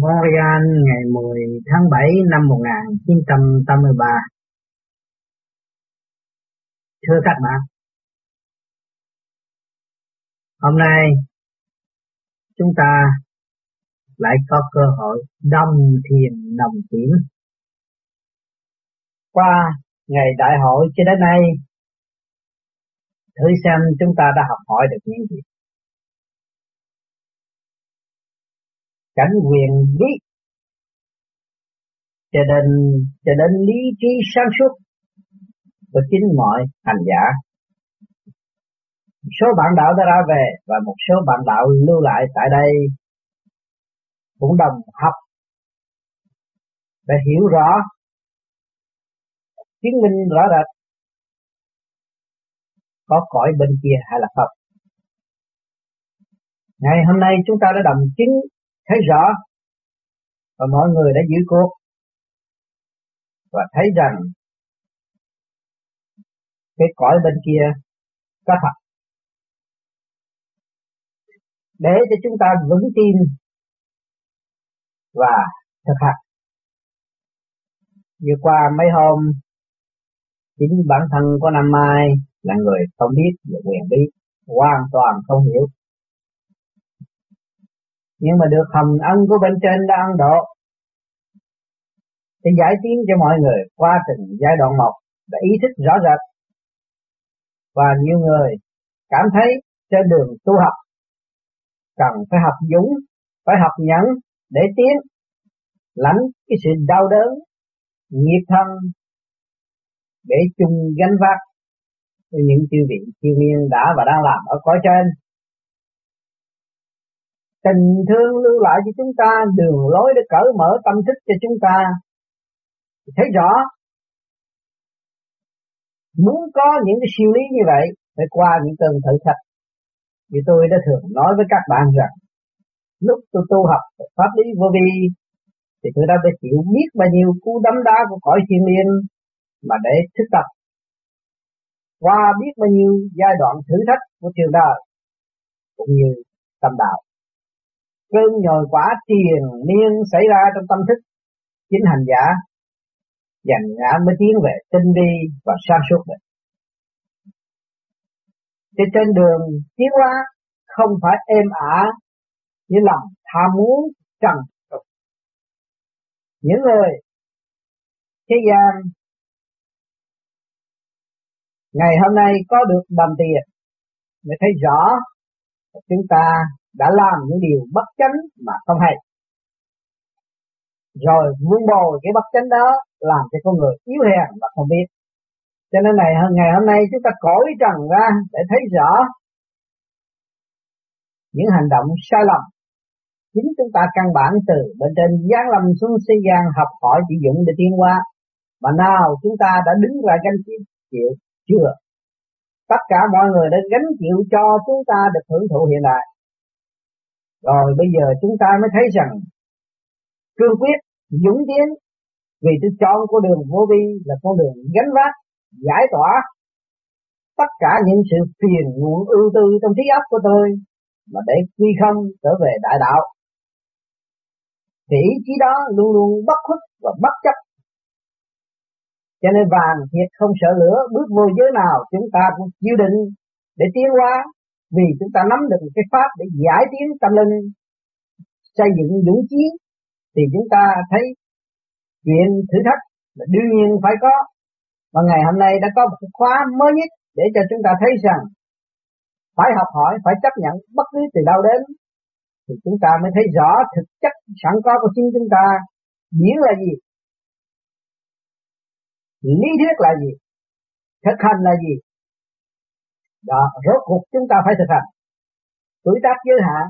Montreal ngày 10 tháng 7 năm 1983. Thưa các bạn, hôm nay chúng ta lại có cơ hội đồng thiền đồng tiến. Qua ngày đại hội cho đến nay, thử xem chúng ta đã học hỏi được những gì. Cảnh quyền biết cho đến lý trí sáng suốt của chính mọi hành giả. Số bạn đạo đã ra về và một số bạn đạo lưu lại tại đây cũng đồng học để hiểu rõ, chứng minh rõ rệt có cõi bên kia hay là không. Ngày hôm nay chúng ta đã đồng chứng thấy rõ và mọi người đã giữ cuộc và thấy rằng cái cõi bên kia có thật, để cho chúng ta vững tin và thực hành. Như qua mấy hôm, chính bản thân của Nam Mai là người không biết về quyền bí, hoàn toàn không hiểu. Nhưng mà được hồng ân của bên trên đã ân độ để giải tiến cho mọi người qua từng giai đoạn một, đã ý thức rõ rệt. Và nhiều người cảm thấy trên đường tu học cần phải học dũng, phải học nhẫn để tiến, lãnh cái sự đau đớn, nghiệp thân để chung gánh vác với những chư vị siêu nhiên đã và đang làm ở cõi trên. Tình thương lưu lại cho chúng ta đường lối để cởi mở tâm thức cho chúng ta thấy rõ. Muốn có những cái siêu lý như vậy phải qua những cơn thử thách. Vì tôi đã thường nói với các bạn rằng lúc tôi tu học pháp lý vô vi thì tôi đã phải chịu biết bao nhiêu cú đấm đá của cõi thiên liên mà để thức tập, qua biết bao nhiêu giai đoạn thử thách của trường đời cũng như tâm đạo. Cơn nhồi quả triền miên xảy ra trong tâm thức chính hành giả, dành ngã mới tiến về tinh vi và sáng suốt được. Thế trên đường tiến hóa không phải êm ả như lòng tham muốn trần tục. Những người thế gian ngày hôm nay có được đồng tiền mới thấy rõ chúng ta đã làm những điều bất chánh mà không hay, rồi vun bồi cái bất chánh đó làm cho con người yếu hèn mà không biết. Cho nên ngày hôm nay chúng ta cởi trần ra để thấy rõ những hành động sai lầm chính chúng ta căn bản từ bên trên giáng lâm xuống thế gian, học hỏi chỉ dụng để tiến qua. Mà nào chúng ta đã đứng ra gánh chịu chưa? Tất cả mọi người đã gánh chịu cho chúng ta được hưởng thụ hiện đại. Rồi bây giờ chúng ta mới thấy rằng cương quyết, dũng tiến, vì tôi chọn con đường vô vi là con đường gánh vác, giải tỏa tất cả những sự phiền muộn ưu tư trong trí óc của tôi mà để quy không trở về đại đạo. Thì ý chí đó luôn luôn bất khuất và bất chấp. Cho nên vàng thiệt không sợ lửa, bước vô giới nào chúng ta cũng chịu định để tiến hóa. Vì chúng ta nắm được cái pháp để giải tiến tâm linh, xây dựng dũng chí, thì chúng ta thấy chuyện thử thách là đương nhiên phải có. Và ngày hôm nay đã có một khóa mới nhất để cho chúng ta thấy rằng phải học hỏi, phải chấp nhận bất cứ từ đâu đến, thì chúng ta mới thấy rõ thực chất sẵn có của chính chúng ta. Diễn là gì? Lý thuyết là gì? Thực hành là gì? Đó, rốt cuộc chúng ta phải thực hành. Tuổi tác giới hạn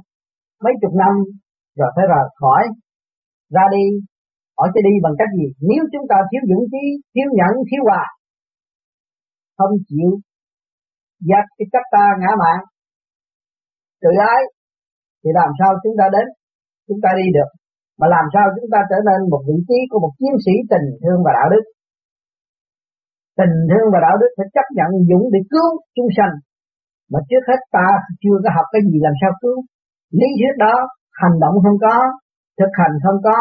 mấy chục năm rồi phải rời khỏi, ra đi. Hỏi cho đi bằng cách gì? Nếu chúng ta thiếu dũng khí, thiếu nhẫn, thiếu hòa, không chịu dắt cái chấp ta ngã mạn, tự ái, thì làm sao chúng ta đến, chúng ta đi được? Mà làm sao chúng ta trở nên một vị trí của một chiến sĩ tình thương và đạo đức? Tình thương và đạo đức phải chấp nhận dũng để cứu chúng sanh. Mà trước hết ta chưa có học cái gì làm sao cứu. Lý thuyết đó, hành động không có, thực hành không có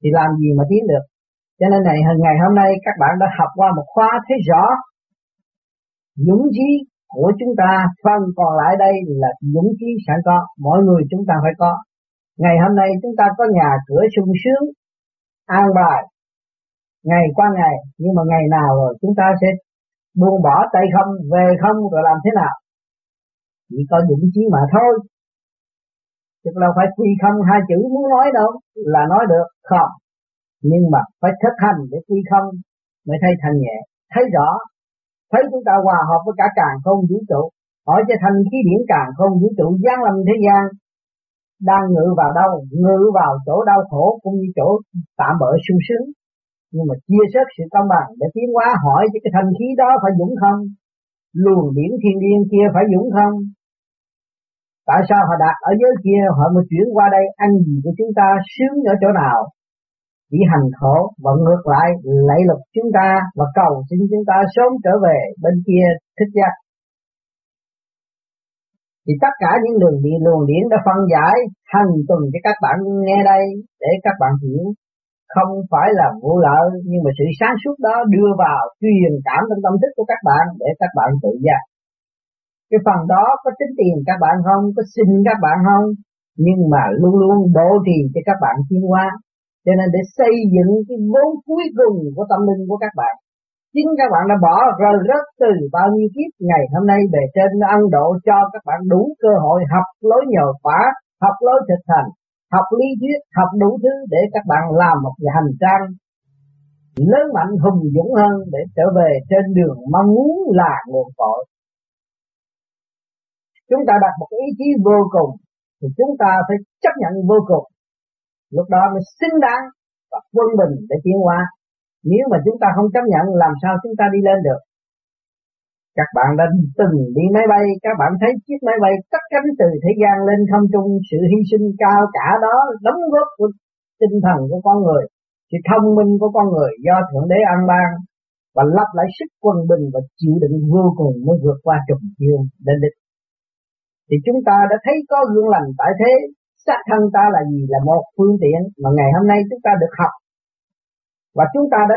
thì làm gì mà tiến được. Cho nên này, ngày hôm nay các bạn đã học qua một khóa thấy rõ dũng chí của chúng ta, phần còn lại đây là dũng chí sẵn có, mỗi người chúng ta phải có. Ngày hôm nay chúng ta có nhà cửa sung sướng, an bài ngày qua ngày, nhưng mà ngày nào rồi chúng ta sẽ buông bỏ tay không, về không rồi làm thế nào? Chỉ có dũng chí mà thôi. Chứ đâu phải quy không hai chữ muốn nói đâu là nói được, không. Nhưng mà phải thực hành để quy không mới thấy thanh nhẹ, thấy rõ, thấy chúng ta hòa hợp với cả càn khôn vũ trụ. Hỏi cho thanh khí điển càn khôn vũ trụ giáng lâm thế gian đang ngự vào đâu? Ngự vào chỗ đau khổ cũng như chỗ tạm bỡ sung sướng. Nhưng mà chia sớt sự công bằng để tiến hóa. Hỏi cho cái thanh khí đó phải dũng không? Luồng điển thiên điên kia phải dũng không? Tại sao họ đạt ở giới kia, họ mới chuyển qua đây? Ăn gì của chúng ta sướng ở chỗ nào? Chỉ hành khổ và ngược lại lạy lục chúng ta và cầu xin chúng ta sớm trở về bên kia thích giác. Thì tất cả những luồng điển đã phân giải hàng tuần cho các bạn nghe đây để các bạn hiểu. Không phải là vụ lợi, nhưng mà sự sáng suốt đó đưa vào truyền cảm trong tâm thức của các bạn để các bạn tự giác. Cái phần đó có tính tiền các bạn không, có xin các bạn không, nhưng mà luôn luôn đổ trì cho các bạn tiến hóa. Cho nên để xây dựng cái vốn cuối cùng của tâm linh của các bạn, chính các bạn đã bỏ rơi rất từ bao nhiêu kiếp. Ngày hôm nay bề trên Ấn Độ cho các bạn đủ cơ hội học lối nhờ quả, học lối thực hành, học lý thuyết, học đủ thứ để các bạn làm một nhà hành trang lớn mạnh hùng dũng hơn để trở về trên đường mong muốn là nguồn cội. Chúng ta đặt một ý chí vô cùng thì chúng ta phải chấp nhận vô cùng. Lúc đó mới xứng đáng và quân bình để tiến hóa. Nếu mà chúng ta không chấp nhận, làm sao chúng ta đi lên được? Các bạn đã từng đi máy bay, các bạn thấy chiếc máy bay cất cánh từ thế gian lên không trung. Sự hy sinh cao cả đó, đóng góp của tinh thần của con người, sự thông minh của con người do Thượng Đế an ban, và lắp lại sức quân bình và chịu đựng vô cùng mới vượt qua trùng chiêu đến đích. Thì chúng ta đã thấy có gương lành tại thế. Xác thân ta là gì? Là một phương tiện mà ngày hôm nay chúng ta được học. Và chúng ta đã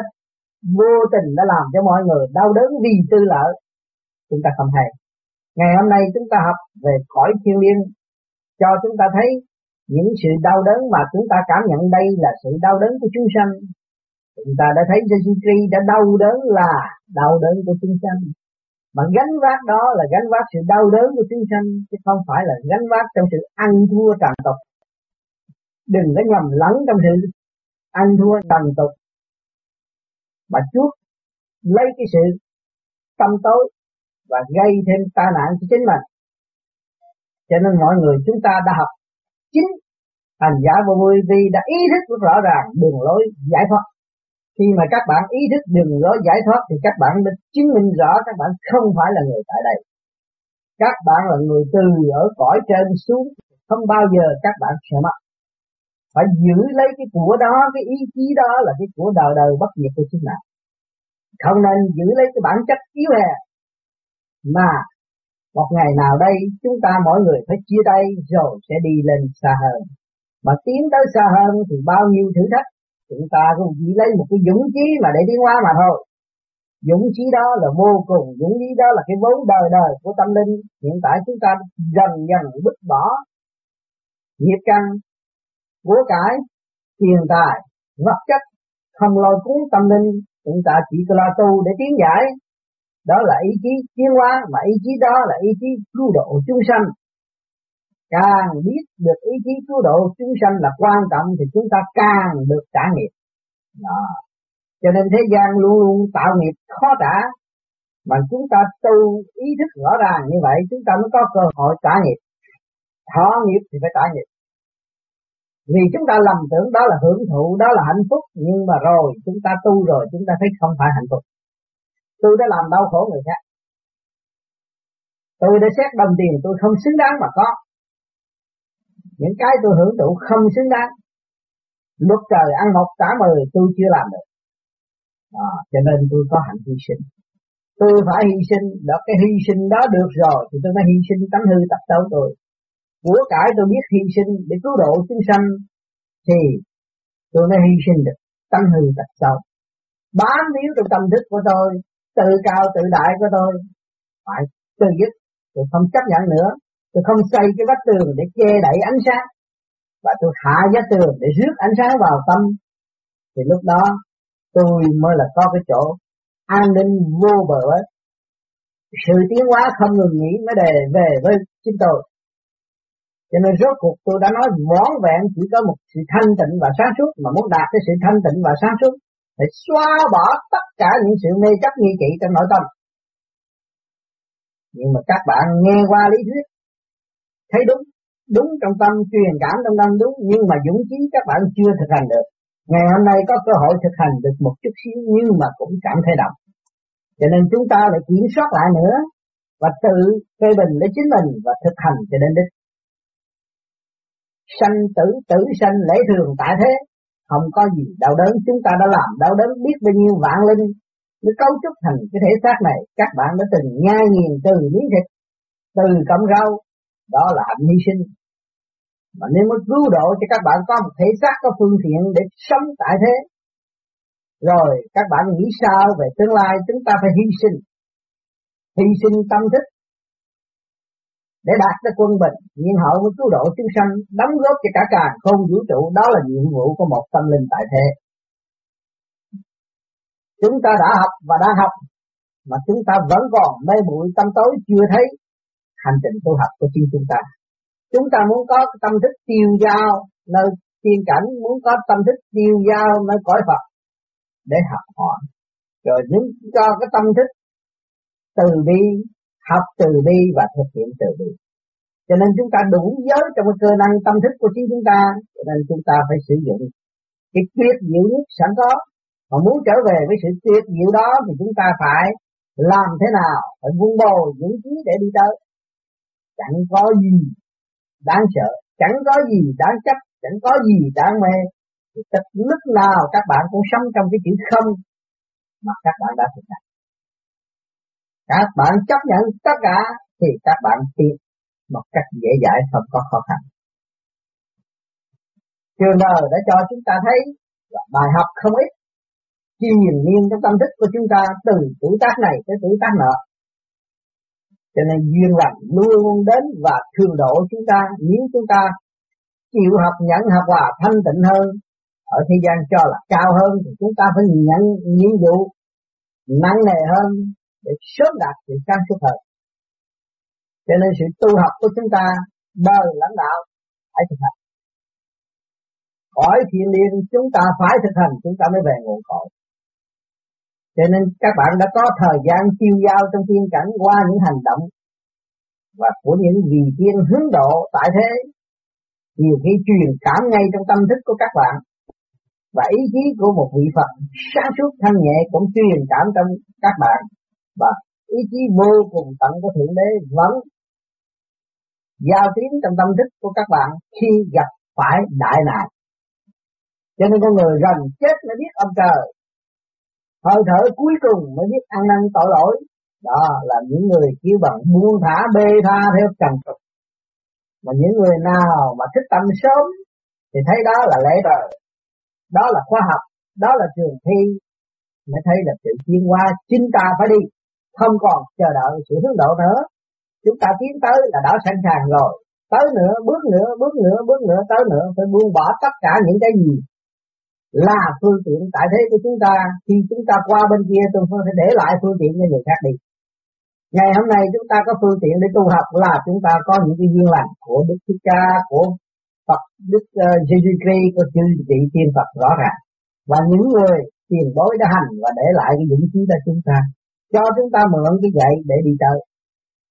vô tình đã làm cho mọi người đau đớn vì tư lợi. Chúng ta không hay. Ngày hôm nay chúng ta học về cõi thiên liêng cho chúng ta thấy những sự đau đớn mà chúng ta cảm nhận đây là sự đau đớn của chúng sanh. Chúng ta đã thấy Jesus Christ đã đau đớn là đau đớn của chúng sanh. Mà gánh vác đó là gánh vác sự đau đớn của chúng sanh, chứ không phải là gánh vác trong sự ăn thua trần tục. Đừng có nhầm lẫn trong sự ăn thua trần tục mà chuốc lấy cái sự tâm tối và gây thêm tai nạn cho chính mình. Cho nên mọi người chúng ta đã học chính hành giả vô vi vì đã ý thức rất rõ ràng đường lối giải thoát. Khi mà các bạn ý thức đường lối giải thoát thì các bạn đã chứng minh rõ các bạn không phải là người tại đây. Các bạn là người từ ở cõi trên xuống, không bao giờ các bạn sợ mất. Phải giữ lấy cái của đó, cái ý chí đó là cái của đời đời bất diệt của chính bạn. Không nên giữ lấy cái bản chất yếu hè. Mà một ngày nào đây chúng ta mỗi người phải chia tay rồi sẽ đi lên xa hơn. Mà tiến tới xa hơn thì bao nhiêu thử thách. Chúng ta cũng chỉ lấy một cái dũng chí mà để tiến hóa mà thôi. Dũng chí đó là vô cùng, dũng chí đó là cái vốn đời đời của tâm linh. Hiện tại chúng ta dần dần bứt bỏ nghiệp căn, của cải, tiền tài, vật chất, không lôi cuốn tâm linh. Chúng ta chỉ có lo tu để tiến giải. Đó là ý chí tiến hóa, mà ý chí đó là ý chí cứu độ chúng sanh. Càng biết được ý chí cứu độ chúng sanh là quan trọng thì chúng ta càng được trả nghiệp đó. Cho nên thế gian luôn luôn tạo nghiệp khó trả. Mà chúng ta tu ý thức rõ ràng như vậy, chúng ta mới có cơ hội trả nghiệp. Thọ nghiệp thì phải trả nghiệp. Vì chúng ta lầm tưởng đó là hưởng thụ, đó là hạnh phúc. Nhưng mà rồi chúng ta tu rồi chúng ta thấy không phải hạnh phúc. Tôi đã làm đau khổ người khác, tôi đã xét đồng tiền tôi không xứng đáng mà có. Những cái tôi hưởng thụ không xứng đáng. Lúc trời ăn một trả mười tôi chưa làm được à, cho nên tôi có hạnh hy sinh. Tôi phải hy sinh. Đó, cái hy sinh đó được rồi thì tôi mới hy sinh tánh hư tật xấu tôi. Của cải tôi biết hy sinh để cứu độ chúng sanh. thì tôi mới hy sinh được tâm hư tật xấu. Bám víu trong tâm thức của tôi, tự cao tự đại của tôi, phải từ dứt. Tôi không chấp nhận nữa, tôi không xây cái vách tường để che đậy ánh sáng, và tôi hạ vách tường để rước ánh sáng vào tâm. Thì lúc đó tôi mới là có cái chỗ an ninh vô bờ ấy. Sự tiến hóa không ngừng nghỉ mới đề về với chính tôi. Cho nên rốt cuộc tôi đã nói vón vẹn chỉ có một sự thanh tịnh và sáng suốt, mà muốn đạt cái sự thanh tịnh và sáng suốt phải xóa bỏ tất cả những sự mê chấp nghi kỵ trong nội tâm. Nhưng mà các bạn nghe qua lý thuyết thấy đúng, đúng trong tâm, truyền cảm trong tâm đúng, nhưng mà dũng chí các bạn chưa thực hành được. Ngày hôm nay có cơ hội thực hành được một chút xíu nhưng mà cũng cảm thấy đậm. Cho nên chúng ta lại kiểm soát lại nữa và tự phê bình lấy chính mình và thực hành cho đến đích. Sanh tử, tử sanh lễ thường tại thế, không có gì đau đớn. Chúng ta đã làm đau đớn biết bao nhiêu vạn linh để cấu trúc thành cái thể xác này. Các bạn đã từng nhai nghiền từ miếng thịt, từ cọng rau, đó là hạnh hy sinh. Mà nếu muốn cứu độ cho các bạn có một thể xác có phương tiện để sống tại thế, rồi các bạn nghĩ sao về tương lai? Chúng ta phải hy sinh, hy sinh tâm thức để đạt tới quân bình, nhiên hậu mới cứu độ chúng sanh, đóng góp cho cả càn khôn vũ trụ. Đó là nhiệm vụ của một tâm linh tại thế. Chúng ta đã học và đang học, mà chúng ta vẫn còn mê muội tâm tối, chưa thấy hành trình tu học của chính chúng ta. Chúng ta muốn có tâm thức tiêu dao nơi tiên cảnh, muốn có tâm thức tiêu dao nơi cõi Phật để học hỏi. Rồi chúng cho cái tâm thức từ bi, học từ bi và thực hiện từ bi. Cho nên chúng ta đủ giới trong cái cơ năng tâm thức của chính chúng ta. Cho nên chúng ta phải sử dụng cái tuyệt diệu nhất sẵn có. Mà muốn trở về với sự tuyệt diệu đó thì chúng ta phải làm thế nào? Phải vun bồi dũng khí để đi tới. Chẳng có gì đáng sợ, chẳng có gì đáng chấp, chẳng có gì đáng mê. Lúc nào các bạn cũng sống trong cái chữ không mà các bạn đã thực hành. Các bạn chấp nhận tất cả thì các bạn tiến một cách dễ dãi, không có khó khăn. Trường đời đã cho chúng ta thấy bài học không ít, triền miên trong tâm thức của chúng ta từ tuổi tác này tới tuổi tác nọ. Cho nên duyên lành luôn đến và thương độ chúng ta nếu chúng ta chịu học, nhận học và thanh tịnh hơn. Ở thế gian cho là cao hơn thì chúng ta phải nhận nhiệm vụ nặng nề hơn để sớm đạt sự sáng suốt hơn. Cho nên sự tu học của chúng ta đời lãnh đạo phải thực hành. Cõi thiện liên chúng ta phải thực hành, chúng ta mới về nguồn cội. Cho nên các bạn đã có thời gian tiêu dao trong tiên cảnh qua những hành động và của những vị tiên hướng độ tại thế. Nhiều khi truyền cảm ngay trong tâm thức của các bạn, và ý chí của một vị Phật sáng suốt thanh nhẹ cũng truyền cảm trong các bạn, và ý chí vô cùng tận của Thượng Đế vẫn giao tiến trong tâm thức của các bạn khi gặp phải đại nạn. Cho nên con người gần chết mới biết ông trời, hơi thở cuối cùng mới biết ăn năn tội lỗi. Đó là những người kêu bằng buông thả bê tha theo trần tục. Mà những người nào mà thích tâm sớm thì thấy đó là lẽ đời, đó là khoa học, đó là trường thi, mới thấy là sự tiến hóa chính ta phải đi, không còn chờ đợi sự hướng độ nữa. Chúng ta tiến tới là đã sẵn sàng rồi, tới nữa, bước nữa, bước nữa, bước nữa, tới nữa, phải buông bỏ tất cả những cái gì là phương tiện tại thế của chúng ta. Khi chúng ta qua bên kia, tôi phải để lại phương tiện cho người khác đi. Ngày hôm nay chúng ta có phương tiện để tu học là chúng ta có những cái duyên lành của Đức Thích Ca, của Phật Đức Jesus Christ, của chư vị tiên Phật rõ ràng, và những người tiền bối đã hành và để lại cái dũng khí cho chúng ta, cho chúng ta mượn cái gậy để đi tới.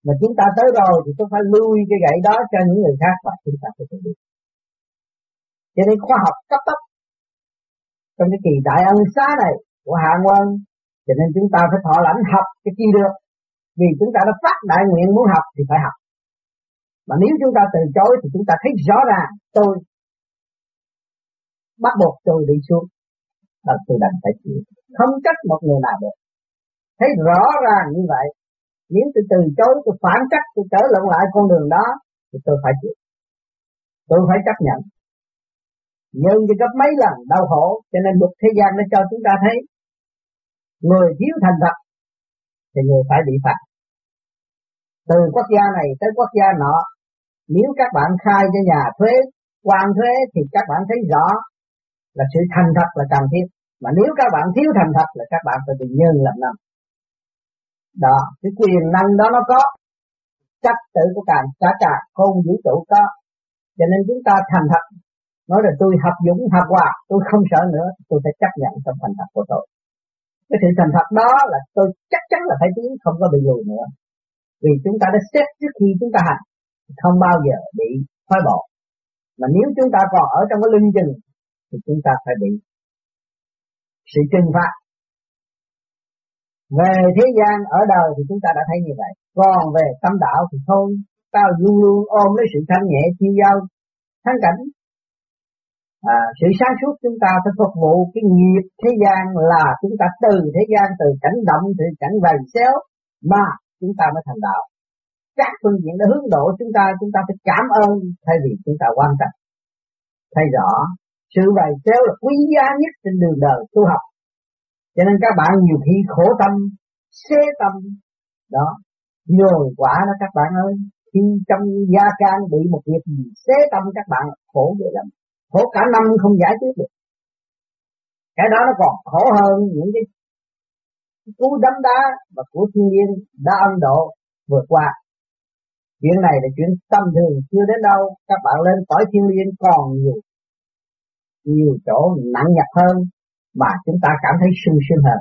Mà chúng ta tới rồi thì chúng ta lui cái gậy đó cho những người khác và chúng ta phải tự đi. Cho nên khoa học cấp tốc trong cái kỳ đại ân xá này của Hạ Quân, cho nên chúng ta phải thọ lãnh học cái chi được. Vì chúng ta đã phát đại nguyện muốn học thì phải học. Mà nếu chúng ta từ chối thì chúng ta thấy rõ ràng tôi bắt buộc tôi đi xuống, và tôi đành phải chịu, không trách một người nào được. Thấy rõ ràng như vậy, nếu tôi từ chối, tôi phản trách, tôi trở lộn lại con đường đó thì tôi phải chịu, tôi phải chấp nhận. nhân thì gấp mấy lần đau khổ, cho nên luật thế gian nó cho chúng ta thấy người thiếu thành thật thì người phải bị phạt. Từ quốc gia này tới quốc gia nọ, nếu các bạn khai cho nhà thuế, quan thuế thì các bạn thấy rõ là sự thành thật là cần thiết, mà nếu các bạn thiếu thành thật là các bạn phải bị nhân làm nằm. Đó, cái quyền năng đó nó có, trật tự của càng cả cả không vũ trụ có, cho nên chúng ta thành thật, nói là tôi học dũng học hòa, tôi không sợ nữa, tôi phải chấp nhận trong thành thật của tôi. Cái sự thành thật đó là tôi chắc chắn là phải tiến, không có bị lùi nữa, vì chúng ta đã xét trước khi chúng ta hành, không bao giờ bị phá bỏ. Mà nếu chúng ta còn ở trong cái lưng chừng thì chúng ta phải bị sự trừng phạt. Về thế gian ở đời thì chúng ta đã thấy như vậy, còn về tâm đạo thì thôi, tao luôn luôn ôm lấy sự thanh nhẹ chiêu giao thắng cảnh. Sự sáng suốt chúng ta phải phục vụ cái nghiệp thế gian, là chúng ta từ thế gian, từ cảnh động, từ cảnh vầy xéo mà chúng ta mới thành đạo. Các phương diện đã hướng độ chúng ta phải cảm ơn thay vì chúng ta quan trọng. Thấy rõ, sự vầy xéo là quý giá nhất trên đường đời tu học. Cho nên các bạn nhiều khi khổ tâm, xế tâm, đó, nhồi quả đó các bạn ơi. Khi trong gia can bị một việc gì xế tâm các bạn khổ vậy lắm. Khổ cả năm không giải quyết được. Cái đó nó còn khổ hơn những cái cú đấm đá và của thiên nhiên đã Ấn Độ vượt qua. Chuyện này là chuyện tâm thường chưa đến đâu. Các bạn lên cõi thiên nhiên còn nhiều chỗ nặng nhọc hơn mà chúng ta cảm thấy sung sướng hơn.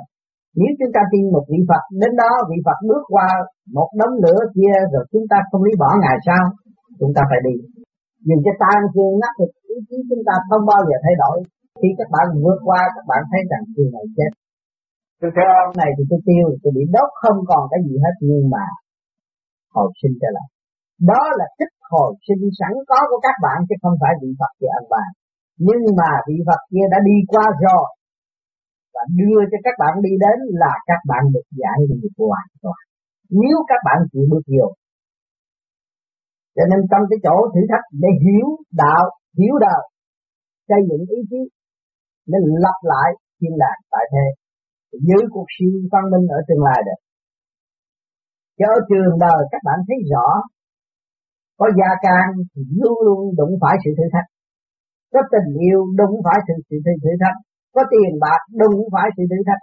Nếu chúng ta tin một vị Phật đến đó, vị Phật bước qua một đống lửa kia rồi chúng ta không lý bỏ ngày sau, chúng ta phải đi. Nhưng cái tan kia ngắt thì ý chí chúng ta không bao giờ thay đổi. Khi các bạn vượt qua, các bạn thấy rằng chuyện này chết. Tôi theo ông này thì tôi tiêu, tôi bị đốt không còn cái gì hết, nhưng mà hồi sinh trở lại. Đó là tích hồi sinh sẵn có của các bạn chứ không phải vị Phật kia ăn bàn. Nhưng mà vị Phật kia đã đi qua rồi và đưa cho các bạn đi đến là các bạn được giải nghiệp hoàn toàn. Nếu các bạn chịu bước nhiều, cho nên trong cái chỗ thử thách để hiểu đạo, hiểu đời, xây dựng ý chí, nên lập lại thiên đàng tại thế, giữ cuộc siêu văn minh ở tương lai được. Chứ ở trường đời các bạn thấy rõ, có gia can thì luôn luôn đụng phải sự thử thách, có tình yêu đụng phải sự thử thách, có tiền bạc đụng phải sự thử thách.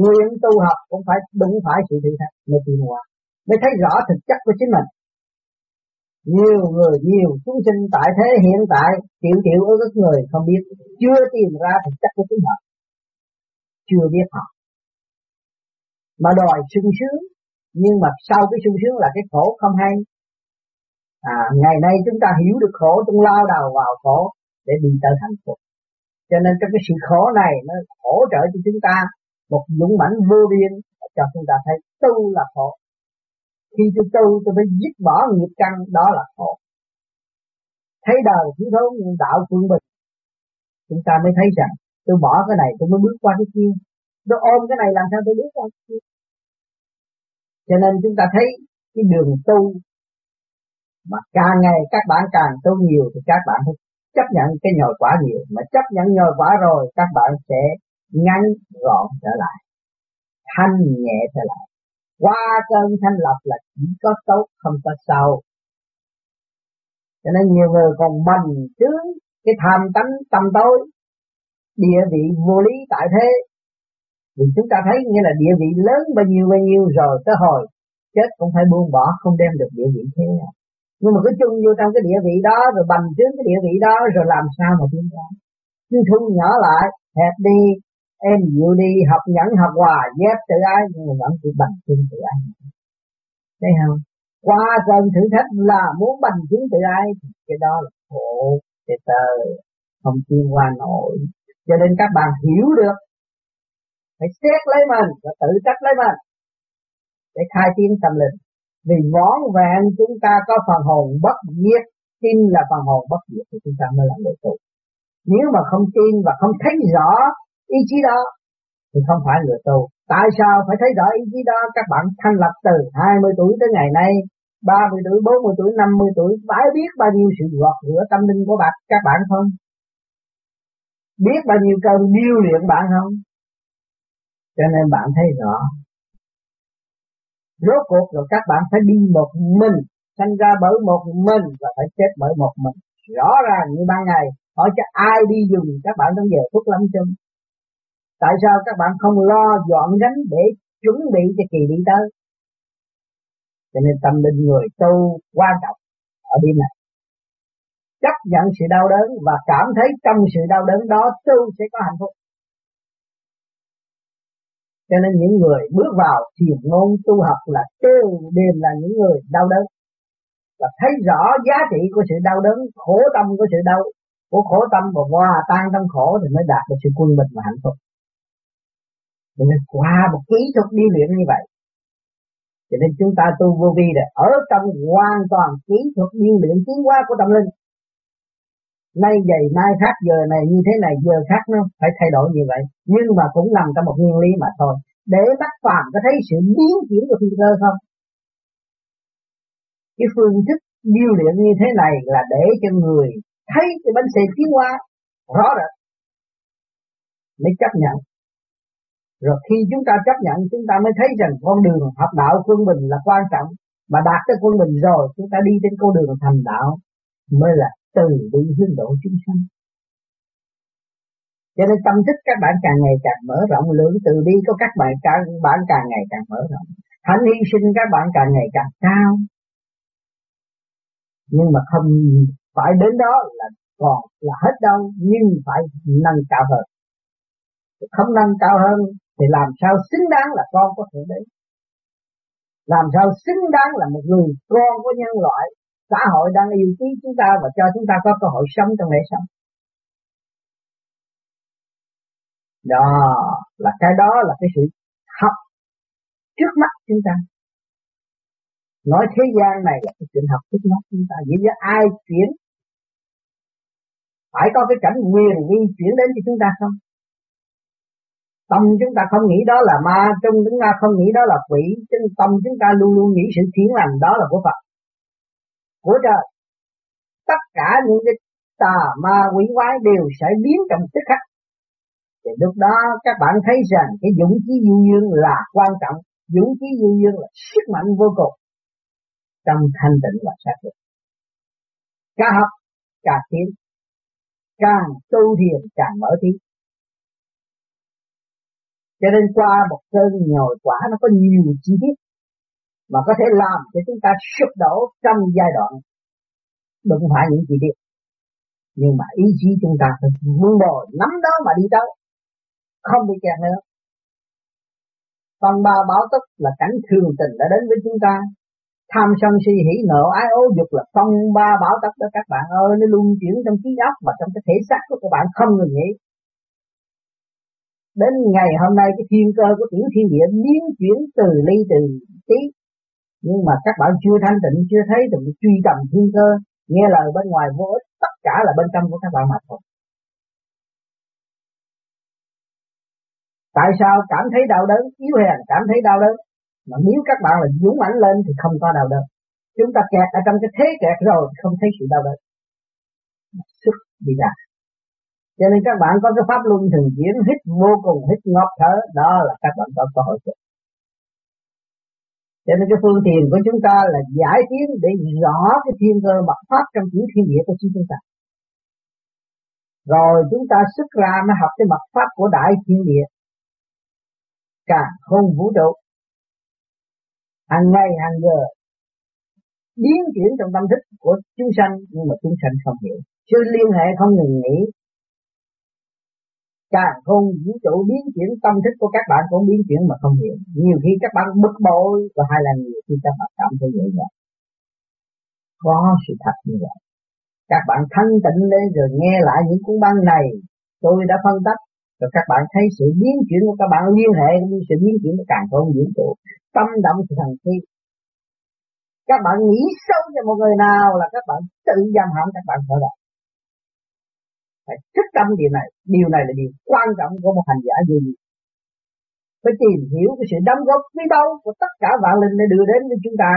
Nguyện tu học cũng phải đụng phải sự thử thách mới tiến hóa, mới thấy rõ thực chất của chính mình. Nhiều người, nhiều chúng sinh tại thế hiện tại triệu ở các người không biết, chưa tìm ra thực chất của chính họ, chưa biết họ mà đòi sung sướng, nhưng mà sau cái sung sướng là cái khổ không hay. Ngày nay chúng ta hiểu được khổ, chúng lao đầu vào khổ để đi tới hạnh phúc. Cho nên trong cái sự khổ này nó hỗ trợ cho chúng ta một dũng mãnh vô biên, cho chúng ta thấy tu là khổ. Khi tôi tu tôi phải dứt bỏ nghiệp căn, đó là khổ. Thấy đời thiếu thốn nhưng đạo phương bình, chúng ta mới thấy rằng tôi bỏ cái này tôi mới bước qua cái kia, tôi ôm cái này làm sao tôi bước qua cái kia. Cho nên chúng ta thấy cái đường tu mà càng ngày các bạn càng tu nhiều thì các bạn phải chấp nhận cái nhồi quả nhiều, mà chấp nhận nhồi quả rồi các bạn sẽ ngắn gọn trở lại, thanh nhẹ trở lại. Qua cơn thanh lập là chỉ có tốt không có sâu. Cho nên nhiều người còn bành trướng cái tham tánh tâm tối, địa vị vô lý tại thế. Vì chúng ta thấy nghĩa là địa vị lớn bao nhiêu rồi tới hồi chết cũng phải buông bỏ, không đem được địa vị thế. Nhưng mà cứ chung vô trong cái địa vị đó rồi bành trướng cái địa vị đó rồi làm sao mà tiến ra. Cứ thu nhỏ lại, hẹp đi, em dịu đi, học nhẫn, học hòa, dép tự ái, nhưng mà vẫn chỉ bằng chứng tự ái. Thấy không? Qua cơn thử thách là muốn bằng chứng tự ái, cái đó là khổ, cái tờ không tin qua nổi. Cho nên các bạn hiểu được, phải xét lấy mình và tự trách lấy mình, để khai tiến tâm linh. Vì vón vẹn chúng ta có phần hồn bất diệt, tin là phần hồn bất diệt thì chúng ta mới làm được tu. Nếu mà không tin và không thấy rõ ý chí đó thì không phải người tu. Tại sao phải thấy rõ ý chí đó? Các bạn thanh lập từ 20 tuổi tới ngày nay 30 tuổi, 40 tuổi, 50 tuổi, phải biết bao nhiêu sự gọt rửa tâm linh của các bạn không? Biết bao nhiêu câu điêu luyện bạn không? Cho nên bạn thấy rõ. Rốt cuộc rồi các bạn phải đi một mình, sinh ra bởi một mình và phải chết bởi một mình. Rõ ràng như ban ngày, hỏi cho ai đi dùng các bạn đang về thuốc lâm chung. Tại sao các bạn không lo dọn gánh để chuẩn bị cho kỳ đi tới? Cho nên tâm linh người tu quan trọng ở điểm này. Chấp nhận sự đau đớn và cảm thấy trong sự đau đớn đó tu sẽ có hạnh phúc. Cho nên những người bước vào thiền môn tu học là tiêu đều là những người đau đớn. Và thấy rõ giá trị của sự đau đớn, khổ tâm của sự đau, của khổ tâm và hòa tan tâm khổ thì mới đạt được sự quân bình và hạnh phúc. Cho nên qua một kỹ thuật đi luyện như vậy, cho nên chúng ta tu vô vi là ở trong hoàn toàn kỹ thuật điêu luyện tiến hóa của tâm linh. Nay vậy mai khác, giờ này như thế này, giờ khác nó phải thay đổi như vậy. Nhưng mà cũng nằm trong một nguyên lý mà thôi. Để bắt phàm có thấy sự biến chuyển của thiên cơ không? Cái phương thức điêu luyện như thế này là để cho người thấy cái bánh xe tiến hóa rõ rệt, để chấp nhận. Rồi khi chúng ta chấp nhận, chúng ta mới thấy rằng con đường học đạo quân bình là quan trọng. Mà đạt tới quân bình rồi, chúng ta đi trên con đường thành đạo mới là từ bi hướng độ chúng sanh. Cho nên tâm thức các bạn càng ngày càng mở rộng, lượng từ bi của các bạn càng ngày càng mở rộng, hạnh hy sinh các bạn càng ngày càng cao. Nhưng mà không phải đến đó là còn là hết đâu, nhưng phải nâng cao hơn. Không nâng cao hơn thì làm sao xứng đáng là con của Thượng Đế, làm sao xứng đáng là một người con của nhân loại. Xã hội đang yêu quý chúng ta và cho chúng ta có cơ hội sống trong lễ sống. Đó là cái sự học trước mắt chúng ta. Nói thế gian này là cái chuyện học trước mắt chúng ta. Nghĩa là ai chuyển phải có cái cảnh quyền đi chuyển đến cho chúng ta không? Tâm chúng ta không nghĩ đó là ma, trong chúng ta không nghĩ đó là quỷ, trên tâm chúng ta luôn luôn nghĩ sự thiện lành đó là của Phật, của trời. Tất cả những cái tà ma quỷ quái đều sẽ biến trong tức khắc. Thì lúc đó các bạn thấy rằng cái dũng khí du dương là quan trọng. Dũng khí du dương là sức mạnh vô cùng trong thanh tịnh và sáng suốt. Càng học càng tiến, càng tu thiền càng mở trí. Cho nên qua một cơn nhồi quả nó có nhiều chi tiết mà có thể làm cho chúng ta sụp đổ trong giai đoạn đụng phải những chi tiết. Nhưng mà ý chí chúng ta phải vun bồi nắm đó mà đi tới, không bị kẹt nữa. Phần ba báo tức là cảnh thường tình đã đến với chúng ta. Tham sân si hỉ nộ ái ố dục là phần ba báo tức đó các bạn ơi. Nó luân chuyển trong trí óc và trong cái thể xác của các bạn không ngừng nghỉ. Đến ngày hôm nay cái thiên cơ của tiểu thiên địa biến chuyển từ ly từ tí. Nhưng mà các bạn chưa thanh tịnh, chưa thấy được truy tầm thiên cơ. Nghe lời bên ngoài vô ích, tất cả là bên trong của các bạn mà thôi. Tại sao cảm thấy đau đớn, yếu hèn cảm thấy đau đớn? Mà nếu các bạn là dũng mãnh lên thì không có đau đớn. Chúng ta kẹt ở trong cái thế kẹt rồi không thấy sự đau đớn. Sức đi ra. Cho nên các bạn có cái pháp luân thường diễn, hít vô cùng, hít ngọt thở, đó là các bạn có cơ hội. Cho nên cái phương tiện của chúng ta là giải tiến để rõ cái thiên cơ mật pháp trong tiểu thiên địa của chúng ta. Rồi chúng ta xuất ra mới học cái mật pháp của đại thiên địa, càng không vũ trụ, hàng ngày hàng giờ, biến chuyển trong tâm thức của chúng sanh, nhưng mà chúng sanh không hiểu, chưa liên hệ không ngừng nghỉ. Càng không vũ trụ biến chuyển, tâm thức của các bạn cũng biến chuyển mà không hiểu. Nhiều khi các bạn bực bội và hay là nhiều khi các bạn cảm thấy vậy vậy. Có sự thật như vậy. Các bạn thanh tịnh lên rồi nghe lại những cuốn băng này tôi đã phân tích, rồi các bạn thấy sự biến chuyển của các bạn liên hệ với sự biến chuyển của càng không vũ trụ. Tâm động sự thần thi. Các bạn nghĩ sâu cho một người nào là các bạn tự giam hãm các bạn khỏi đời. Phải thích tâm điều này là điều quan trọng của một hành giả vô vi. Phải tìm hiểu cái sự đóng góp quý báu của tất cả vạn linh để đưa đến với chúng ta,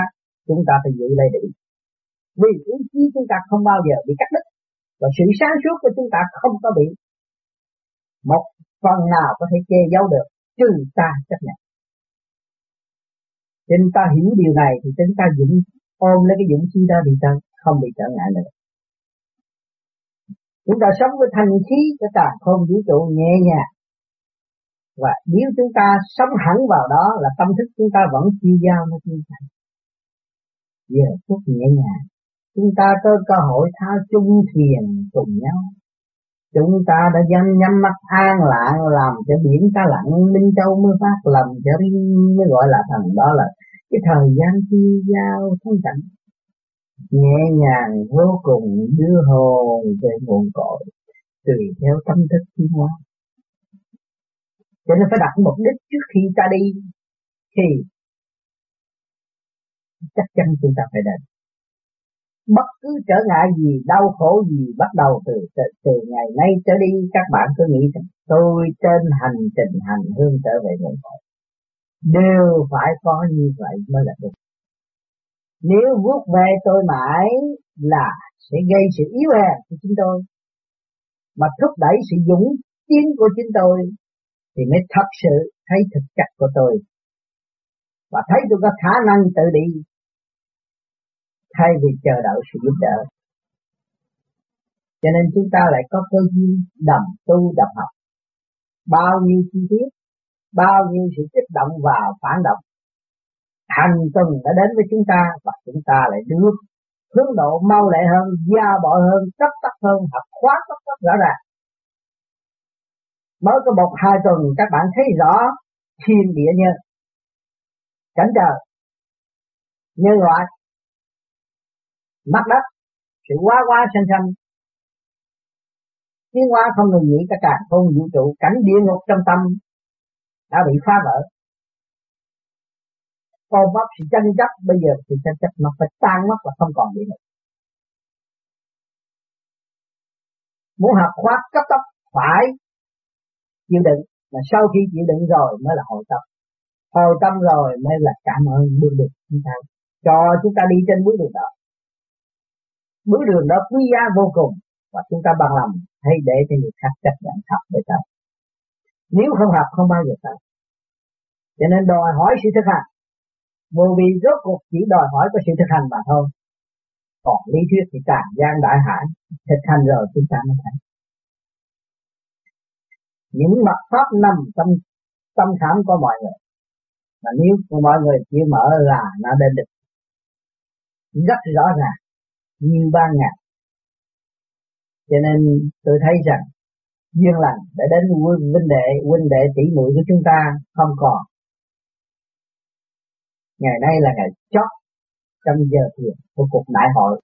chúng ta phải giữ lấy điểm. Vì ý chí chúng ta không bao giờ bị cắt đứt, và sự sáng suốt của chúng ta không có bị một phần nào có thể che giấu được, trừ ta chấp nhận. Nên ta hiểu điều này thì chúng ta dũng ôm lấy cái dũng khí đó đi, ta không bị trở ngại nữa. Chúng ta sống với thanh khí cái tàn không vũ trụ nhẹ nhàng, và nếu chúng ta sống hẳn vào đó là tâm thức chúng ta vẫn chiêu giao nó như vậy. Giờ phút nhẹ nhàng, chúng ta có cơ hội thao chung thiền cùng nhau. Chúng ta đã nhắm mắt an lặng, làm cho biển ta lặng, minh châu mới phát, làm cho mới gọi là thần. Đó là cái thời gian chiêu giao thanh tịnh, nhẹ nhàng vô cùng, đưa hồn về nguồn cội, tùy theo tâm thức tiến hóa. Cho nên phải đặt mục đích trước khi ta đi, thì chắc chắn chúng ta phải đến. Bất cứ trở ngại gì, đau khổ gì, bắt đầu từ ngày nay trở đi, các bạn cứ nghĩ rằng tôi trên hành trình hành hương trở về nguồn cội. Đều phải có như vậy mới là được. Nếu vuốt về tôi mãi là sẽ gây sự yếu hèn của chính tôi, mà thúc đẩy sự dũng tiến của chính tôi, thì mới thật sự thấy thực chất của tôi, và thấy tôi có khả năng tự đi, thay vì chờ đợi sự giúp đỡ. Cho nên chúng ta lại có cơ duyên đồng tu đồng học, bao nhiêu chi tiết, bao nhiêu sự kích động và phản động thành từng đã đến với chúng ta, và chúng ta lại được hướng độ mau lẹ hơn, gia bội hơn, cấp tốc hơn, học khóa cấp tốc rõ ràng. Mới có 1-2 tuần các bạn thấy rõ thiên địa nhân, cảnh trời, nhân loại, mặt đất, sự quá quá sanh sanh, tiến hóa không ngừng nghỉ, cả càng không vũ trụ, cảnh địa ngục trong tâm đã bị phá vỡ. Còn bóp sự tranh chấp, bây giờ sự tranh chấp nó phải tan mất và không còn gì nữa. Muốn học khóa cấp tốc phải chịu đựng, mà sau khi chịu đựng rồi mới là hồi tâm. Hồi tâm rồi mới là cảm ơn bước đường chúng ta, cho chúng ta đi trên bước đường đó. Bước đường đó quý giá vô cùng, và chúng ta bằng lòng hay để cho người khác chấp nhận học để tập. Nếu không học không bao giờ tập. Cho nên đòi hỏi sự thực hành, bởi vì rốt cuộc chỉ đòi hỏi có sự thực hành mà thôi. Còn lý thuyết thì tràn gian đại hải, thực hành rồi chúng ta mới thấy. Những mật pháp nằm trong tâm khảm của mọi người, mà nếu mọi người chỉ mở là nó đến được rất rõ ràng như ban ngày. Cho nên tôi thấy rằng duyên lành đã đến huynh đệ tỷ muội của chúng ta không còn. Ngày nay là ngày chót trong giờ thiền của cuộc đại hội.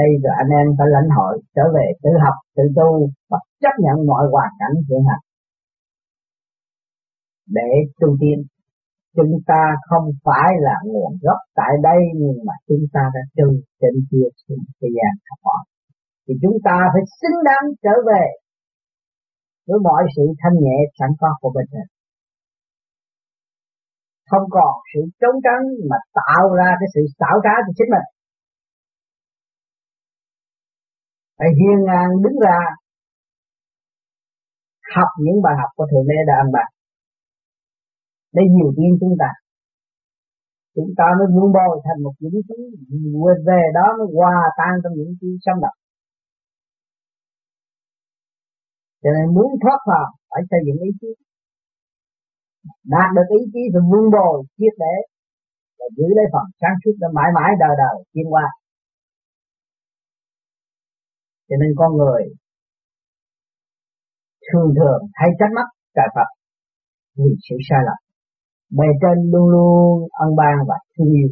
Đây rồi anh em phải lãnh hội, trở về tự học, tự tu, và chấp nhận mọi hoàn cảnh hiện hành để tu tiên. Chúng ta không phải là nguồn gốc tại đây, nhưng mà chúng ta đã trừ trên kia trên thế gian học hỏi. Thì chúng ta phải xứng đáng trở về với mọi sự thanh nhẹ sẵn có của mình. Không còn sự trống trắng mà tạo ra cái sự xảo trá cho chính mình. Phải hiên ngang đứng ra học những bài học của Thượng Đế đã ăn bài để nhiều tiên chúng ta. Chúng ta mới vun bồi thành một những thứ, về đó mới hòa tan trong những thứ xâm nhập. Cho nên muốn thoát vào phải xây dựng ý chí. Đạt được ý chí thì vun bồi triệt để, và giữ lấy phần sáng suốt để mãi mãi đời đời tiến qua. Cho nên con người thường hay trách móc trời Phật vì sự sai lầm. Bề trên luôn luôn ân ban và thương yêu,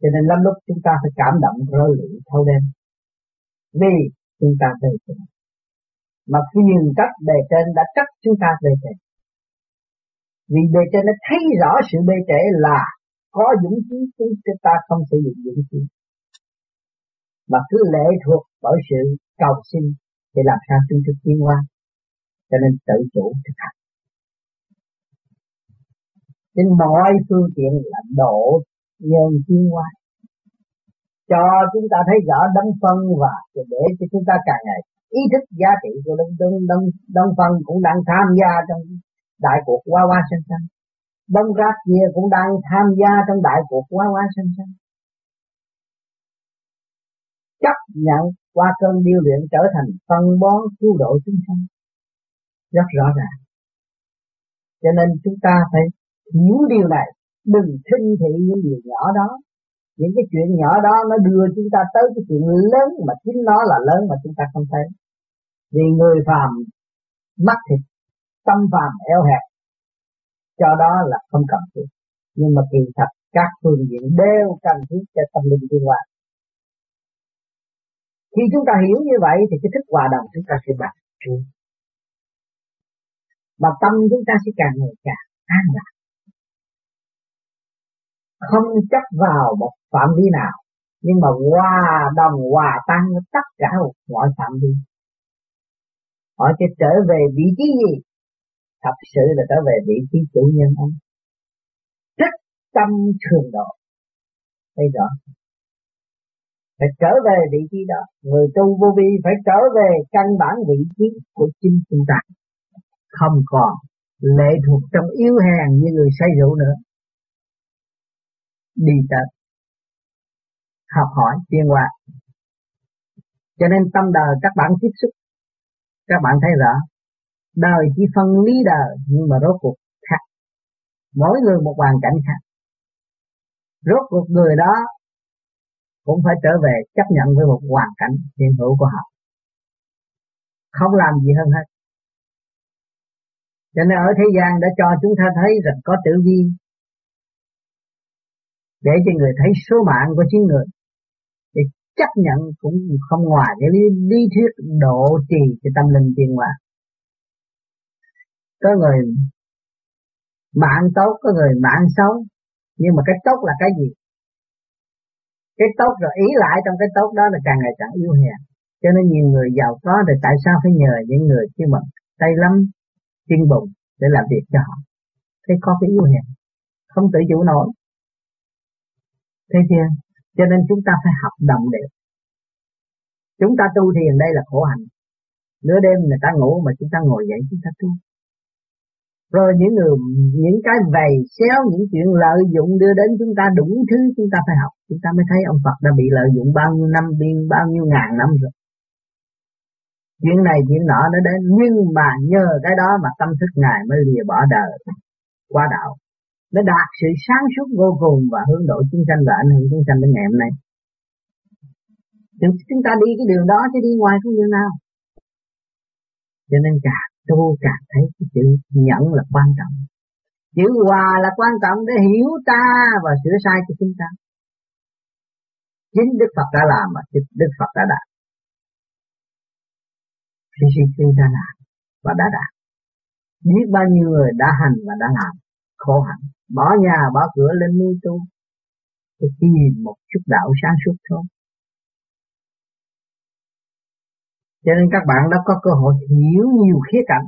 cho nên lắm lúc chúng ta phải cảm động rơi lệ thâu đêm vì chúng ta về trên, mà phiền trách bề trên đã trách chúng ta về trên. Vì bề trên nó thấy rõ sự bề trễ là có dũng khí, chúng ta không sử dụng dũng khí mà cứ lệ thuộc bởi sự cầu xin, thì làm sao chúng ta tiến hóa. Cho nên tự chủ thực hành trên mọi phương tiện là độ nhân tiến hóa, cho chúng ta thấy rõ đấng phân và để cho chúng ta càng ngày ý thức giá trị của đấng phân cũng đang tham gia trong đại cuộc quá quá sanh sanh. Đấng rác kia cũng đang tham gia trong đại cuộc quá quá sanh sanh. Chấp nhận qua cơn điêu luyện trở thành phân bón cứu độ chúng sanh rất rõ ràng. Cho nên chúng ta phải hiểu điều này, đừng khinh thị những điều nhỏ đó. Những cái chuyện nhỏ đó nó đưa chúng ta tới cái chuyện lớn mà chính nó là lớn mà chúng ta không thấy. Vì người phàm mắt thịt, tâm phàm eo hẹp, cho đó là không cần thiết. Nhưng mà kỳ thật các phương diện đều cần thiết cho tâm linh thiên hòa. Khi chúng ta hiểu như vậy thì cái thức hòa đồng chúng ta sẽ bạc trưa, mà tâm chúng ta sẽ càng ngày càng an lạc, không chấp vào một phạm vi nào, nhưng mà hòa đồng hòa tan tất cả mọi phạm vi. Họ sẽ trở về vị trí gì? Thật sự là trở về vị trí chủ nhân ông, thích tâm thường độ. Thấy rõ, phải trở về vị trí đó. Người tu vô vi phải trở về căn bản vị trí của chính chúng ta, không còn lệ thuộc trong yếu hèn như người say rượu nữa. Đi tập học hỏi tiên hoạt. Cho nên tâm đời các bạn tiếp xúc, các bạn thấy rõ đời chỉ phân lý đời, nhưng mà rốt cuộc khác, mỗi người một hoàn cảnh khác. Rốt cuộc người đó cũng phải trở về chấp nhận với một hoàn cảnh hiện hữu của họ, không làm gì hơn hết. Cho nên ở thế gian đã cho chúng ta thấy rằng có tử vi, để cho người thấy số mạng của chính người, để chấp nhận cũng không ngoài cái lý thuyết độ trì cho tâm linh thiên hòa. Có người mạng tốt, có người mạng xấu, nhưng mà cái tốt là cái gì? Cái tốt rồi ý lại trong cái tốt đó là càng ngày càng yếu hèn. Cho nên nhiều người giàu có thì tại sao phải nhờ những người kia mà tay lắm, chuyên bụng để làm việc cho họ? Thế có cái yếu hèn, không tự chủ nổi. Thế chưa? Cho nên chúng ta phải học đồng đều. Chúng ta tu thiền đây là khổ hạnh. Nửa đêm người ta ngủ mà chúng ta ngồi dậy chúng ta tu. Rồi những người, những cái vầy xéo, những chuyện lợi dụng đưa đến chúng ta đủ thứ chúng ta phải học. Chúng ta mới thấy ông Phật đã bị lợi dụng bao nhiêu năm, bao nhiêu ngàn năm rồi. Chuyện này chuyện nọ nó đến, nhưng mà nhờ cái đó mà tâm thức Ngài mới lìa bỏ đời qua đạo, nó đạt sự sáng suốt vô cùng và hướng độ chúng sanh và ảnh hưởng chúng sanh đến ngày hôm nay. Chúng ta đi cái đường đó chứ đi ngoài không đường nào. Cho nên càng tu càng thấy cái chữ nhẫn là quan trọng, chữ hòa là quan trọng để hiểu ta và sửa sai cho chúng ta. Chính Đức Phật đã làm mà chính Đức Phật đã đạt, chính ta làm và đã đạt. Biết bao nhiêu người đã hành và đã làm khổ hạnh, bỏ nhà bỏ cửa lên nuôi tu, để tìm một chút đạo sáng suốt thôi. Cho nên các bạn đã có cơ hội hiểu nhiều khía cạnh,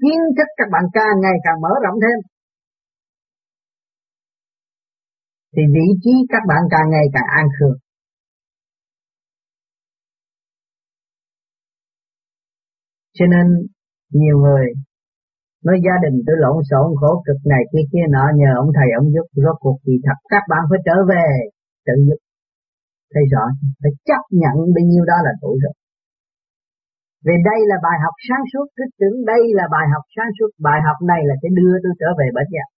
kiến thức các bạn càng ngày càng mở rộng thêm, thì vị trí các bạn càng ngày càng an khương. Cho nên nhiều người nói gia đình tôi lộn xộn khổ cực này kia kia nọ, nhờ ông thầy ông giúp. Rốt cuộc kỳ thật các bạn phải trở về tự giúp. Thấy rõ, phải chấp nhận bao nhiêu đó là đủ rồi. Vì đây là bài học sáng suốt, cứ tưởng đây là bài học sáng suốt, bài học này là sẽ đưa tôi trở về bển giác.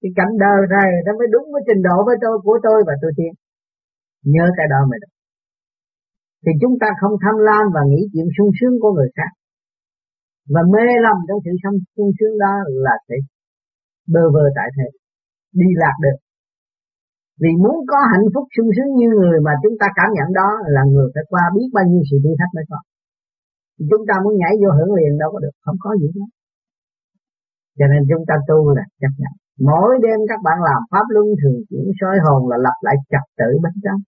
Cái cảnh đời này nó mới đúng với trình độ với tôi của tôi và tôi tiên. Nhớ cái đó mới được. Thì chúng ta không tham lam và nghĩ chuyện sung sướng của người khác, và mê lầm trong sự sung sướng đó là sẽ bơ vơ tại thế, đi lạc được. Vì muốn có hạnh phúc sung sướng như người mà chúng ta cảm nhận đó là người phải qua biết bao nhiêu sự thử thách mới có. Chúng ta muốn nhảy vô hưởng liền đâu có được, không có gì hết. Cho nên chúng ta tu là chấp nhận. Mỗi đêm các bạn làm pháp luân thường chuyển soi hồn là lập lại trật tự bên trong.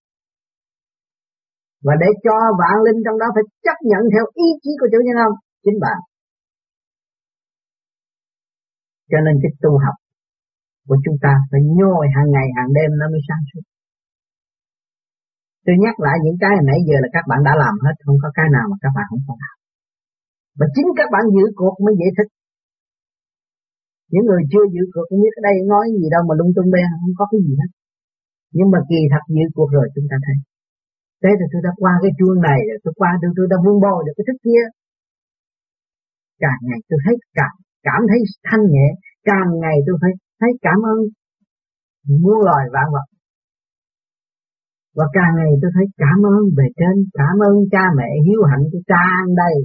Và để cho vạn linh trong đó phải chấp nhận theo ý chí của chủ nhân ông, chính bạn. Cho nên cái tu học của chúng ta phải nhồi hàng ngày hàng đêm nó mới sáng suốt. Tôi nhắc lại những cái hồi nãy giờ là các bạn đã làm hết, không có cái nào mà các bạn không có làm. Và chính các bạn giữ cuộc mới dễ thích. Những người chưa giữ cuộc cũng biết ở đây nói gì đâu mà lung tung bê, không có cái gì hết. Nhưng mà kỳ thật giữ cuộc rồi chúng ta thấy. Thế thì tôi đã qua cái chuông này, tôi qua tôi đã vun bồi được cái thức kia. Càng ngày tôi thấy cảm thấy thanh nhẹ, càng ngày tôi phải thấy cảm ơn muôn loài vạn vật. Và càng ngày tôi thấy cảm ơn bề trên, cảm ơn cha mẹ hiếu hạnh của cha anh đây.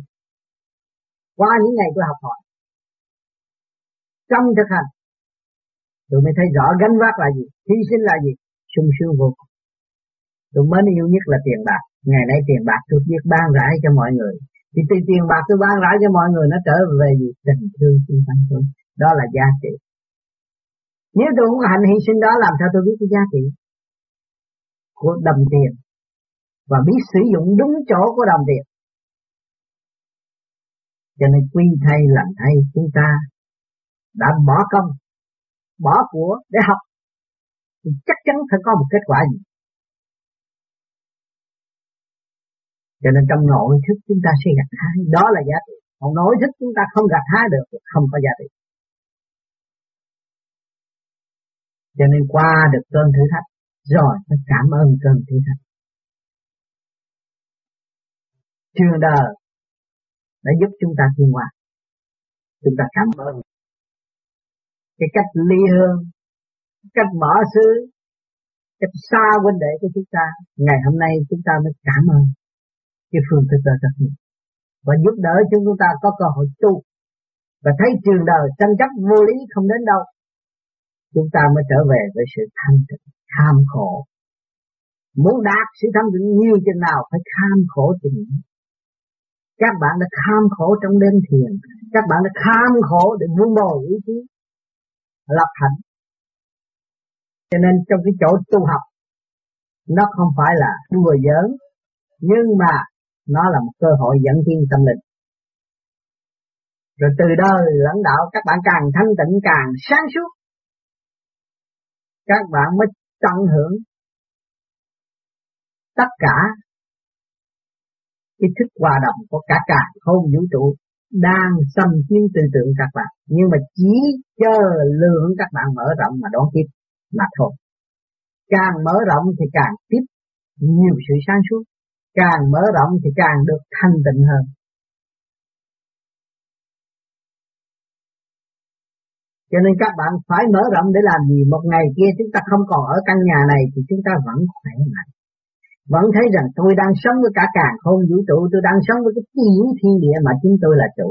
Qua những ngày tôi học hỏi, trong thực hành, tôi mới thấy rõ gánh vác là gì, hy sinh là gì, sung sướng vô cùng. Tôi mới yêu nhất là tiền bạc. Ngày nay tiền bạc tôi biết ban rãi cho mọi người. Thì từ tiền bạc tôi ban rãi cho mọi người, nó trở về gì? Tình thương xung quanh tôi. Đó là giá trị. Nếu tôi không hành hy sinh đó, làm sao tôi biết cái giá trị của đồng tiền và biết sử dụng đúng chỗ của đồng tiền. Cho nên quy thay làm thay, chúng ta đã bỏ công, bỏ của để học thì chắc chắn phải có một kết quả gì. Cho nên trong nội thức chúng ta sẽ gặt hái, đó là giá trị. Còn nội thức chúng ta không gặt hái được thì không có giá trị. Cho nên qua được cơn thử thách rồi phải cảm ơn cơn thử thách. Trường đời đã giúp chúng ta thiên hòa. Chúng ta cảm ơn cái cách ly hương, cách mở xứ, cách xa huynh đệ của chúng ta. Ngày hôm nay chúng ta mới cảm ơn cái phương thức đời thật nhiều và giúp đỡ chúng ta có cơ hội tu và thấy trường đời tranh chấp vô lý không đến đâu. Chúng ta mới trở về với sự thanh tịnh, kham khổ. Muốn đạt sự thanh tịnh nhiều chừng nào phải kham khổ chừng nào. Các bạn đã kham khổ trong đêm thiền, các bạn đã kham khổ để vun bồi ý chí lập hạnh. Cho nên trong cái chỗ tu học nó không phải là đùa giỡn, nhưng mà nó là một cơ hội dẫn thiên tâm linh. Rồi từ đó lãnh đạo các bạn càng thanh tịnh, càng sáng suốt, các bạn mới tận hưởng tất cả cái thức hòa đồng của cả càn khôn vũ trụ đang xâm chiếm tư tưởng các bạn. Nhưng mà chỉ chờ lượng các bạn mở rộng mà đón tiếp mà thôi. Càng mở rộng thì càng tiếp nhiều sự sáng suốt, càng mở rộng thì càng được thanh tịnh hơn. Cho nên các bạn phải mở rộng để làm gì? Một ngày kia chúng ta không còn ở căn nhà này thì chúng ta vẫn khỏe mạnh, vẫn thấy rằng tôi đang sống với cả càn khôn vũ trụ, tôi đang sống với cái tiểu thiên địa mà chính tôi là chủ.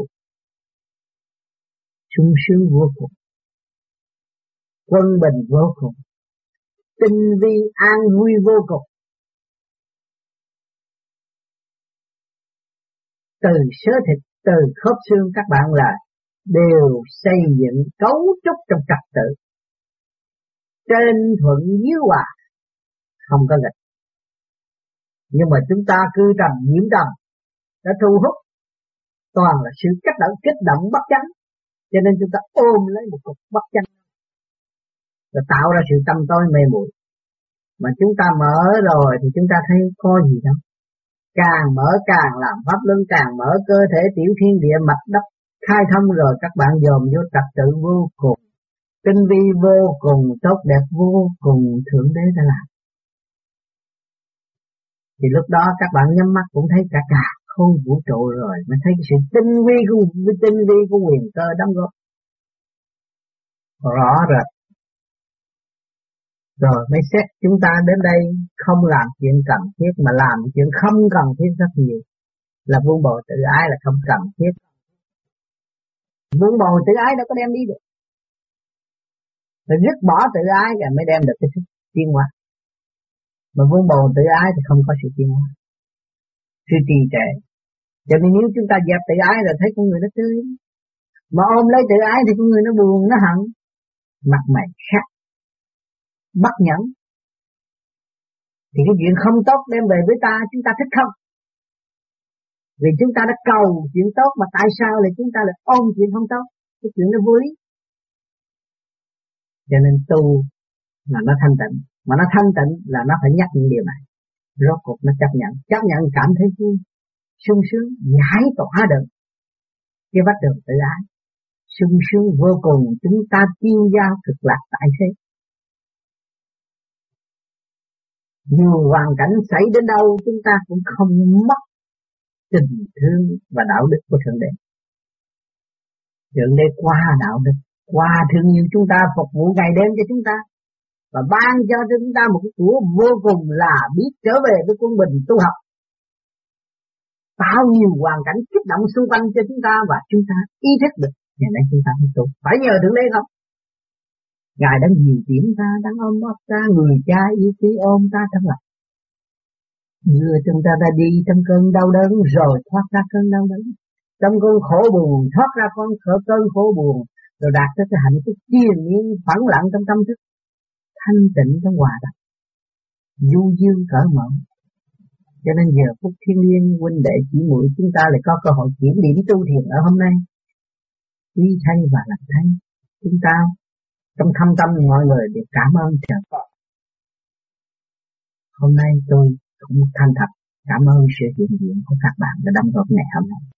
Sung sướng vô cùng, quân bình vô cùng, tinh vi an vui vô cùng. Từ sớ thịt, từ khớp xương các bạn là đều xây dựng cấu trúc trong trật tự, trên thuận dưới hòa, không có nghịch. Nhưng mà chúng ta cư trầm nhiễm trầm đã thu hút toàn là sự kích động bất chánh, cho nên chúng ta ôm lấy một cục bất chánh và tạo ra sự tâm tối mê muội. Mà chúng ta mở rồi thì chúng ta thấy có gì đâu. Càng mở càng làm pháp luân, càng mở cơ thể tiểu thiên địa mạch đất khai thông rồi các bạn dồn vô trật tự vô cùng, tinh vi vô cùng, tốt đẹp vô cùng thượng đế đã làm. Thì lúc đó các bạn nhắm mắt cũng thấy cả càn khôn vũ trụ rồi, mới thấy cái sự tinh vi của quyền cơ đóng góp rõ rệt. Rồi mới xét chúng ta đến đây không làm chuyện cần thiết mà làm chuyện không cần thiết rất nhiều, là vun bồi tự ái là không cần thiết. Vun bồi tự ái đâu có đem đi được, phải dứt bỏ tự ái rồi mới đem được cái sự tiến hóa. Mà vun bồi tự ái thì không có sự tiến hóa, sự trì trệ. Cho nên nếu chúng ta dẹp tự ái là thấy con người nó tươi, mà ôm lấy tự ái thì con người nó buồn, nó hận, mặt mày khác bất nhẫn. Thì cái chuyện không tốt đem về với ta, chúng ta thích không? Vì chúng ta đã cầu chuyện tốt mà tại sao lại chúng ta lại ôm chuyện không tốt? Cái chuyện nó vô lý. Cho nên tu là nó thanh tịnh, mà nó thanh tịnh là nó phải nhắc những điều này, rốt cuộc nó chấp nhận cảm thấy vui, sung sướng, giải tỏa được cái bắt được tự ái, sung sướng vô cùng. Chúng ta tiêu giao cực lạc tại thế, dù hoàn cảnh xảy đến đâu chúng ta cũng không mất tình thương và đạo đức của Thượng Đế. Thượng Đế qua đạo đức, qua thương yêu chúng ta, phục vụ ngày đêm cho chúng ta và ban cho chúng ta một cái của vô cùng là biết trở về với quân bình tu học, tạo nhiều hoàn cảnh kích động xung quanh cho chúng ta và chúng ta ý thức được. Ngày nay chúng ta phải tu, phải nhờ Thượng Đế không? Ngài đang nhiều điểm ta, đang ôm bóp ta, người cha ý chí ôm ta thật là đưa chúng ta ra đi trong cơn đau đớn rồi thoát ra cơn đau đớn, trong cơn khổ buồn thoát ra cơn khổ buồn, rồi đạt tới cái hạnh phúc triền miên phẳng lặng trong tâm thức, thanh tịnh trong hòa đồng, du dương cởi mở. Cho nên giờ phút thiên liêng huynh đệ chỉ muội chúng ta lại có cơ hội kiểm điểm tu thiền ở hôm nay. Quý thay và làm thay, chúng ta trong thâm tâm mọi người đều cảm ơn trời Phật. Hôm nay tôi cũng thành thật cảm ơn sự hiện diện của các bạn đã đóng góp ngày hôm nay.